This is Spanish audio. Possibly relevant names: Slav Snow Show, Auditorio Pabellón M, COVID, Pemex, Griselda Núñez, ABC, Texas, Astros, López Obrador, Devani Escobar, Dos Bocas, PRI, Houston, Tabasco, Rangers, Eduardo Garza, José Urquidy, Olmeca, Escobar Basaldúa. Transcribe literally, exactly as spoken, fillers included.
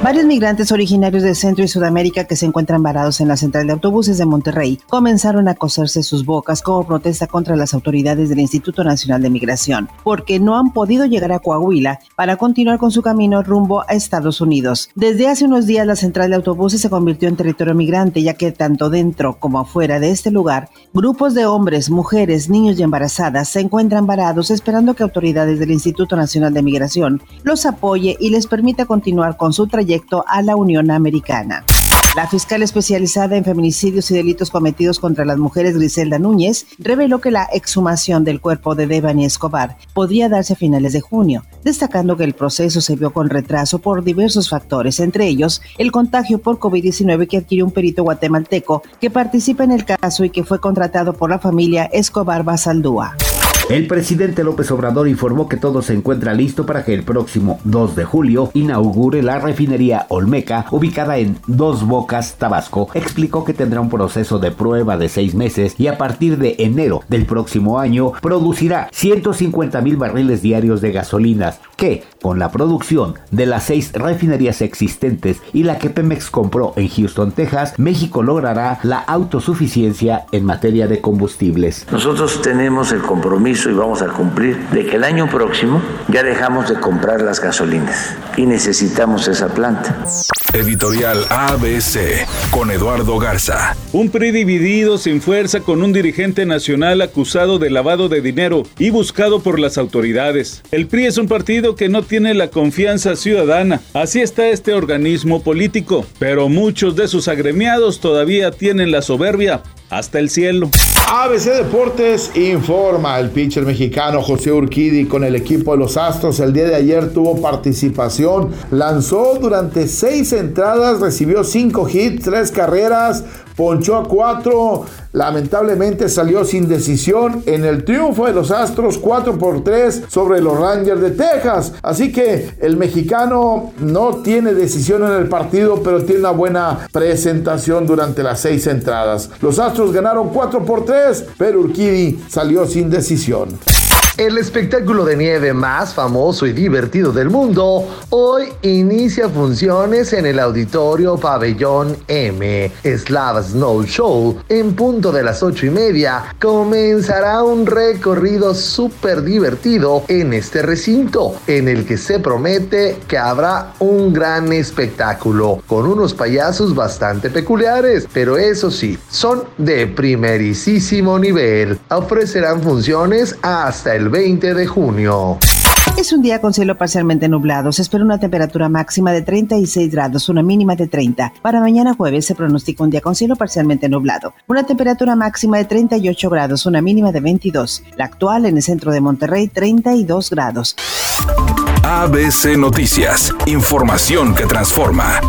Varios migrantes originarios de Centro y Sudamérica que se encuentran varados en la central de autobuses de Monterrey comenzaron a coserse sus bocas como protesta contra las autoridades del Instituto Nacional de Migración, porque no han podido llegar a Coahuila para continuar con su camino rumbo a Estados Unidos. Desde hace unos días la central de autobuses se convirtió en territorio migrante, ya que tanto dentro como afuera de este lugar, grupos de hombres, mujeres, niños y embarazadas se encuentran varados esperando que autoridades del Instituto Nacional de Migración los apoye y les permita continuar con su trayectoria a la Unión Americana. La fiscal especializada en feminicidios y delitos cometidos contra las mujeres, Griselda Núñez, reveló que la exhumación del cuerpo de Devani Escobar podría darse a finales de junio, destacando que el proceso se vio con retraso por diversos factores, entre ellos el contagio por COVID diecinueve que adquirió un perito guatemalteco que participa en el caso y que fue contratado por la familia Escobar Basaldúa. El presidente López Obrador informó que todo se encuentra listo para que el próximo dos de julio inaugure la refinería Olmeca, ubicada en Dos Bocas, Tabasco. Explicó que tendrá un proceso de prueba de seis meses y a partir de enero del próximo año producirá ciento cincuenta mil barriles diarios de gasolinas, que con la producción de las seis refinerías existentes y la que Pemex compró en Houston, Texas, México logrará la autosuficiencia en materia de combustibles. Nosotros tenemos el compromiso y vamos a cumplir de que el año próximo ya dejamos de comprar las gasolinas y necesitamos esa planta. Editorial A B C con Eduardo Garza. Un P R I dividido sin fuerza con un dirigente nacional acusado de lavado de dinero y buscado por las autoridades. El P R I es un partido que no tiene la confianza ciudadana. Así está este organismo político, pero muchos de sus agremiados todavía tienen la soberbia hasta el cielo. A B C Deportes informa. El pitcher mexicano José Urquidy con el equipo de los Astros el día de ayer tuvo participación, lanzó durante seis entradas, recibió cinco hits, tres carreras, ponchó a cuatro, lamentablemente salió sin decisión en el triunfo de los Astros cuatro por tres sobre los Rangers de Texas. Así que el mexicano no tiene decisión en el partido, pero tiene una buena presentación durante las seis entradas. Los Astros ganaron cuatro por tres, pero Urquidy salió sin decisión. El espectáculo de nieve más famoso y divertido del mundo hoy inicia funciones en el Auditorio Pabellón M. Slav Snow Show, en punto de las ocho y media, comenzará un recorrido súper divertido en este recinto, en el que se promete que habrá un gran espectáculo, con unos payasos bastante peculiares, pero eso sí, son de primerísimo nivel. Ofrecerán funciones hasta el El veinte de junio. Es un día con cielo parcialmente nublado. Se espera una temperatura máxima de treinta y seis grados, una mínima de treinta. Para mañana jueves se pronostica un día con cielo parcialmente nublado. Una temperatura máxima de treinta y ocho grados, una mínima de veintidós. La actual en el centro de Monterrey, treinta y dos grados. A B C Noticias. Información que transforma.